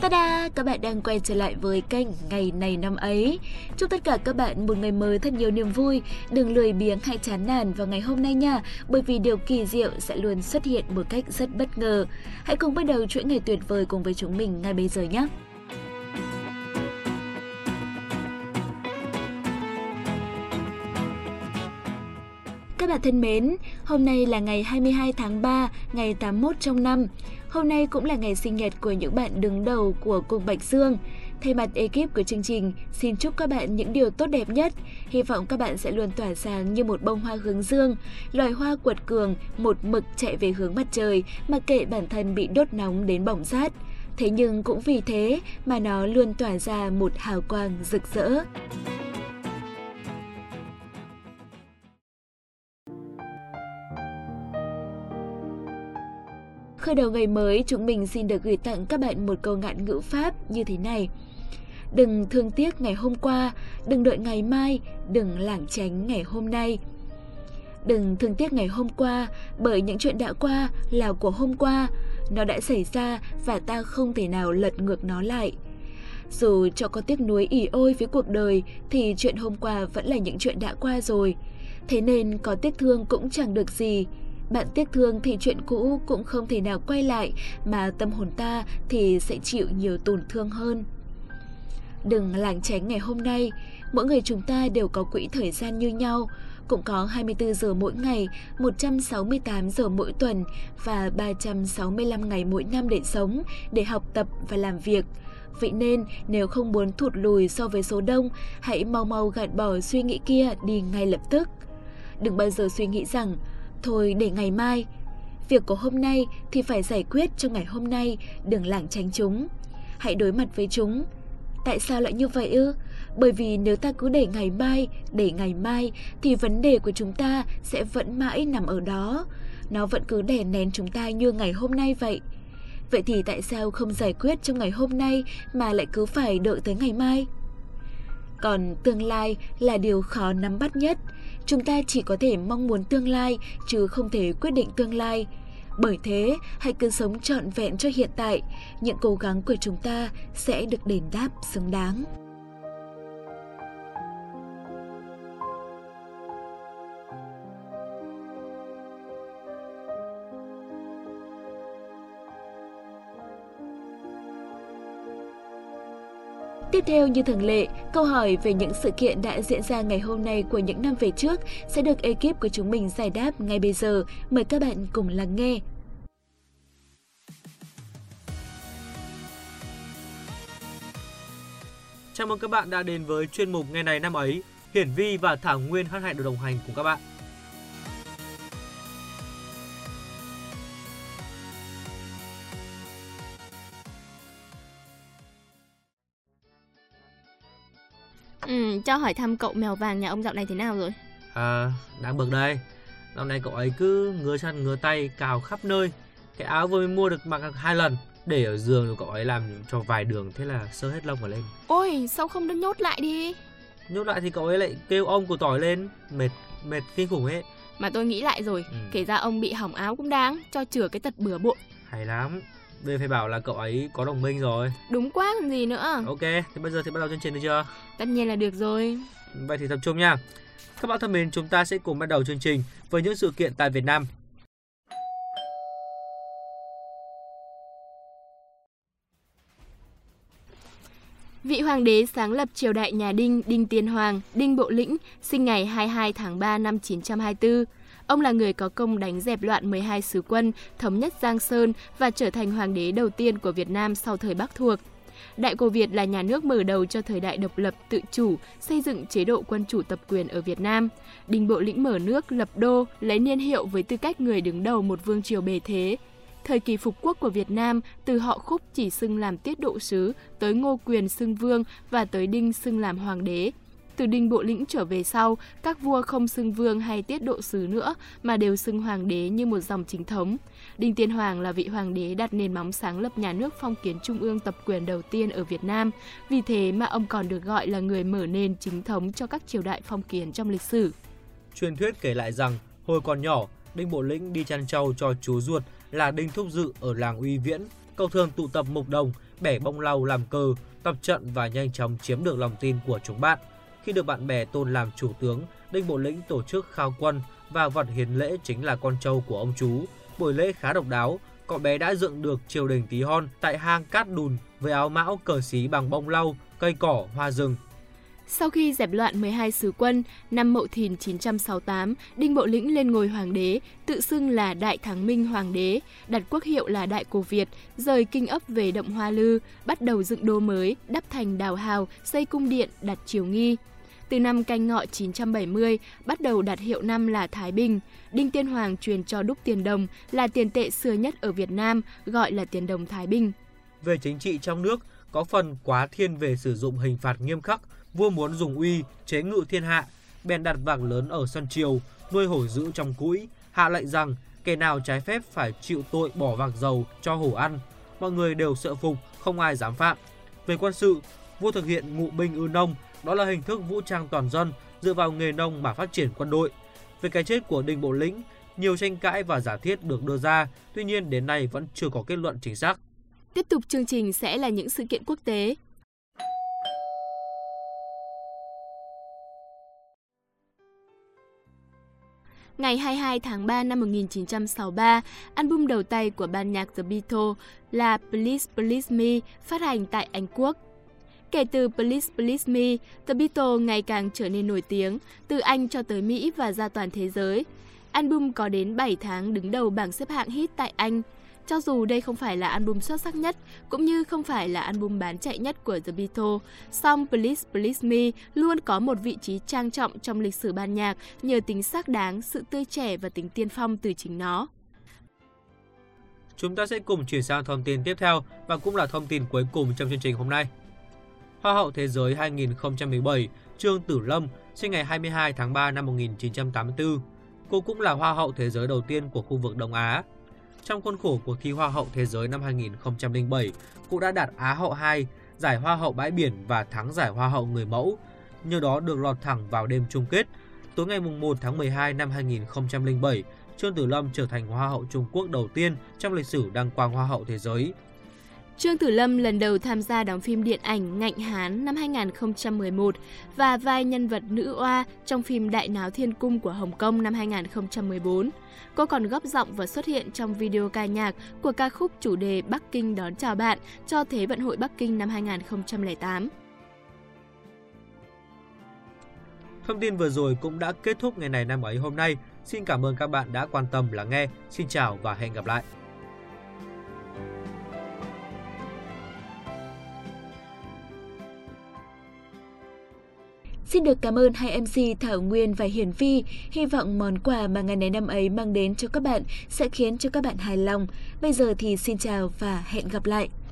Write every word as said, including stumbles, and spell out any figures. Ta-da! Các bạn đang quay trở lại với kênh Ngày Này Năm Ấy. Chúc tất cả các bạn một ngày mới thật nhiều niềm vui. Đừng lười biếng hay chán nản vào ngày hôm nay nha, bởi vì điều kỳ diệu sẽ luôn xuất hiện một cách rất bất ngờ. Hãy cùng bắt đầu chuỗi ngày tuyệt vời cùng với chúng mình ngay bây giờ nhé! Các bạn thân mến, hôm nay là ngày hai mươi hai tháng ba, ngày tám mươi mốt trong năm. Hôm nay cũng là ngày sinh nhật của những bạn đứng đầu của Cung Bạch Dương. Thay mặt ekip của chương trình, xin chúc các bạn những điều tốt đẹp nhất. Hy vọng các bạn sẽ luôn tỏa sáng như một bông hoa hướng dương, loài hoa quật cường, một mực chạy về hướng mặt trời, mặc kệ bản thân bị đốt nóng đến bỏng rát. Thế nhưng cũng vì thế mà nó luôn tỏa ra một hào quang rực rỡ. Khởi đầu ngày mới, chúng mình xin được gửi tặng các bạn một câu ngạn ngữ Pháp như thế này. Đừng thương tiếc ngày hôm qua, đừng đợi ngày mai, đừng lảng tránh ngày hôm nay. Đừng thương tiếc ngày hôm qua, bởi những chuyện đã qua là của hôm qua. Nó đã xảy ra và ta không thể nào lật ngược nó lại. Dù cho có tiếc nuối ỉ ôi với cuộc đời, thì chuyện hôm qua vẫn là những chuyện đã qua rồi. Thế nên có tiếc thương cũng chẳng được gì. Bạn tiếc thương thì chuyện cũ cũng không thể nào quay lại, mà tâm hồn ta thì sẽ chịu nhiều tổn thương hơn. Đừng lảng tránh ngày hôm nay, mỗi người chúng ta đều có quỹ thời gian như nhau, cũng có hai mươi tư giờ mỗi ngày, một trăm sáu mươi tám giờ mỗi tuần và ba trăm sáu mươi lăm ngày mỗi năm để sống, để học tập và làm việc. Vậy nên nếu không muốn thụt lùi so với số đông, hãy mau mau gạt bỏ suy nghĩ kia đi ngay lập tức. Đừng bao giờ suy nghĩ rằng thôi để ngày mai. Việc của hôm nay thì phải giải quyết trong ngày hôm nay, đừng lảng tránh chúng. Hãy đối mặt với chúng. Tại sao lại như vậy ư? Bởi vì nếu ta cứ để ngày mai, để ngày mai thì vấn đề của chúng ta sẽ vẫn mãi nằm ở đó. Nó vẫn cứ đè nén chúng ta như ngày hôm nay vậy. Vậy thì tại sao không giải quyết trong ngày hôm nay mà lại cứ phải đợi tới ngày mai? Còn tương lai là điều khó nắm bắt nhất. Chúng ta chỉ có thể mong muốn tương lai, chứ không thể quyết định tương lai. Bởi thế, hãy cứ sống trọn vẹn cho hiện tại. Những cố gắng của chúng ta sẽ được đền đáp xứng đáng. Tiếp theo như thường lệ, câu hỏi về những sự kiện đã diễn ra ngày hôm nay của những năm về trước sẽ được ekip của chúng mình giải đáp ngay bây giờ. Mời các bạn cùng lắng nghe. Chào mừng các bạn đã đến với chuyên mục Ngày Này Năm Ấy. Hiển Vy và Thảo Nguyên hân hạnh được đồng hành cùng các bạn. Ừ, cho hỏi thăm cậu mèo vàng nhà ông dạo này thế nào rồi? À, đang bực đây. Dạo này cậu ấy cứ ngứa chân ngứa tay, cào khắp nơi. Cái áo vừa mới mua được mặc hai lần, để ở giường rồi cậu ấy làm cho vài đường, thế là sơ hết lông cả lên. Ôi, sao không đứng nhốt lại đi? Nhốt lại thì cậu ấy lại kêu ông của tỏi lên, mệt mệt kinh khủng ấy. Mà tôi nghĩ lại rồi, ừ. kể ra ông bị hỏng áo cũng đáng, cho chừa cái tật bừa bộn. Hay lắm. Đây phải bảo là cậu ấy có đồng minh rồi. Đúng quá còn gì nữa. Ok, thế bây giờ thì bắt đầu chương trình được chưa? Tất nhiên là được rồi. Vậy thì tập trung nha. Các bạn thân mến, chúng ta sẽ cùng bắt đầu chương trình với những sự kiện tại Việt Nam. Vị hoàng đế sáng lập triều đại nhà Đinh, Đinh Tiên Hoàng, Đinh Bộ Lĩnh, sinh ngày hai mươi hai tháng ba năm chín trăm hai mươi tư. Ông là người có công đánh dẹp loạn mười hai sứ quân, thống nhất Giang Sơn và trở thành hoàng đế đầu tiên của Việt Nam sau thời Bắc thuộc. Đại Cổ Việt là nhà nước mở đầu cho thời đại độc lập, tự chủ, xây dựng chế độ quân chủ tập quyền ở Việt Nam. Đinh Bộ Lĩnh mở nước, lập đô, lấy niên hiệu với tư cách người đứng đầu một vương triều bề thế. Thời kỳ phục quốc của Việt Nam, từ họ Khúc chỉ xưng làm tiết độ sứ, tới Ngô Quyền xưng vương và tới Đinh xưng làm hoàng đế. Từ Đinh Bộ Lĩnh trở về sau, các vua không xưng vương hay tiết độ sứ nữa mà đều xưng hoàng đế như một dòng chính thống. Đinh Tiên Hoàng là vị hoàng đế đặt nền móng sáng lập nhà nước phong kiến trung ương tập quyền đầu tiên ở Việt Nam. Vì thế mà ông còn được gọi là người mở nền chính thống cho các triều đại phong kiến trong lịch sử. Truyền thuyết kể lại rằng, hồi còn nhỏ, Đinh Bộ Lĩnh đi chăn trâu cho chú ruột là Đinh Thúc Dự ở làng Uy Viễn. cậu thường tụ tập mục đồng, bẻ bông lau làm cờ, tập trận và nhanh chóng chiếm được lòng tin của chúng bạn. Khi được bạn bè tôn làm chủ tướng, Đinh Bộ Lĩnh tổ chức khao quân và vật hiến lễ chính là con trâu của ông chú. Buổi lễ khá độc đáo, cậu bé đã dựng được triều đình tí hon tại hang Cát Đùn với áo mão cờ xí bằng bông lau, cây cỏ, hoa rừng. Sau khi dẹp loạn mười hai sứ quân, năm Mậu Thìn chín trăm sáu mươi tám, Đinh Bộ Lĩnh lên ngôi hoàng đế, tự xưng là Đại Thắng Minh Hoàng đế, đặt quốc hiệu là Đại Cổ Việt, rời kinh ấp về Động Hoa Lư, bắt đầu dựng đô mới, đắp thành đào hào, xây cung điện, đặt triều nghi. Từ năm Canh Ngọ chín trăm bảy mươi, bắt đầu đặt hiệu năm là Thái Bình. Đinh Tiên Hoàng truyền cho đúc tiền đồng là tiền tệ xưa nhất ở Việt Nam, gọi là Tiền Đồng Thái Bình. Về chính trị trong nước, có phần quá thiên về sử dụng hình phạt nghiêm khắc, vua muốn dùng uy, chế ngự thiên hạ, bèn đặt vạc lớn ở sân triều, nuôi hổ dữ trong cũi, hạ lệnh rằng kẻ nào trái phép phải chịu tội bỏ vạc dầu cho hổ ăn. Mọi người đều sợ phục, không ai dám phạm. Về quân sự, vua thực hiện ngụ binh ư nông, đó là hình thức vũ trang toàn dân, dựa vào nghề nông mà phát triển quân đội. Về cái chết của Đinh Bộ Lĩnh, nhiều tranh cãi và giả thiết được đưa ra, tuy nhiên đến nay vẫn chưa có kết luận chính xác. Tiếp tục chương trình sẽ là những sự kiện quốc tế. Ngày hai mươi hai tháng ba năm một nghìn chín trăm sáu mươi ba, album đầu tay của ban nhạc The Beatles là Please Please Me phát hành tại Anh Quốc. Kể từ Please Please Me, The Beatles ngày càng trở nên nổi tiếng, từ Anh cho tới Mỹ và ra toàn thế giới. Album có đến bảy tháng đứng đầu bảng xếp hạng hit tại Anh. Cho dù đây không phải là album xuất sắc nhất, cũng như không phải là album bán chạy nhất của The Beatles, song Please Please Me luôn có một vị trí trang trọng trong lịch sử ban nhạc nhờ tính xác đáng, sự tươi trẻ và tính tiên phong từ chính nó. Chúng ta sẽ cùng chuyển sang thông tin tiếp theo và cũng là thông tin cuối cùng trong chương trình hôm nay. Hoa hậu Thế giới hai không một bảy Trương Tử Lâm sinh ngày hai mươi hai tháng ba năm một nghìn chín trăm tám mươi tư. Cô cũng là Hoa hậu Thế giới đầu tiên của khu vực Đông Á. Trong khuôn khổ cuộc thi Hoa hậu Thế giới năm hai nghìn không trăm lẻ bảy, cô đã đạt Á hậu hai, giải Hoa hậu bãi biển và thắng giải Hoa hậu người mẫu, nhờ đó được lọt thẳng vào đêm chung kết. Tối ngày mùng một tháng mười hai năm hai nghìn không trăm lẻ bảy, Trương Tử Lâm trở thành Hoa hậu Trung Quốc đầu tiên trong lịch sử đăng quang Hoa hậu Thế giới. Trương Tử Lâm lần đầu tham gia đóng phim điện ảnh Ngạnh Hán năm hai nghìn không trăm mười một và vai nhân vật nữ oa trong phim Đại Náo Thiên Cung của Hồng Kông năm hai nghìn không trăm mười bốn. Cô còn góp giọng và xuất hiện trong video ca nhạc của ca khúc chủ đề Bắc Kinh đón chào bạn cho Thế vận hội Bắc Kinh năm hai nghìn không trăm lẻ tám. Thông tin vừa rồi cũng đã kết thúc ngày này năm ấy hôm nay. Xin cảm ơn các bạn đã quan tâm lắng nghe. Xin chào và hẹn gặp lại. Xin được cảm ơn hai em xê Thảo Nguyên và Hiển Vy. Hy vọng món quà mà ngày này năm ấy mang đến cho các bạn sẽ khiến cho các bạn hài lòng. Bây giờ thì xin chào và hẹn gặp lại!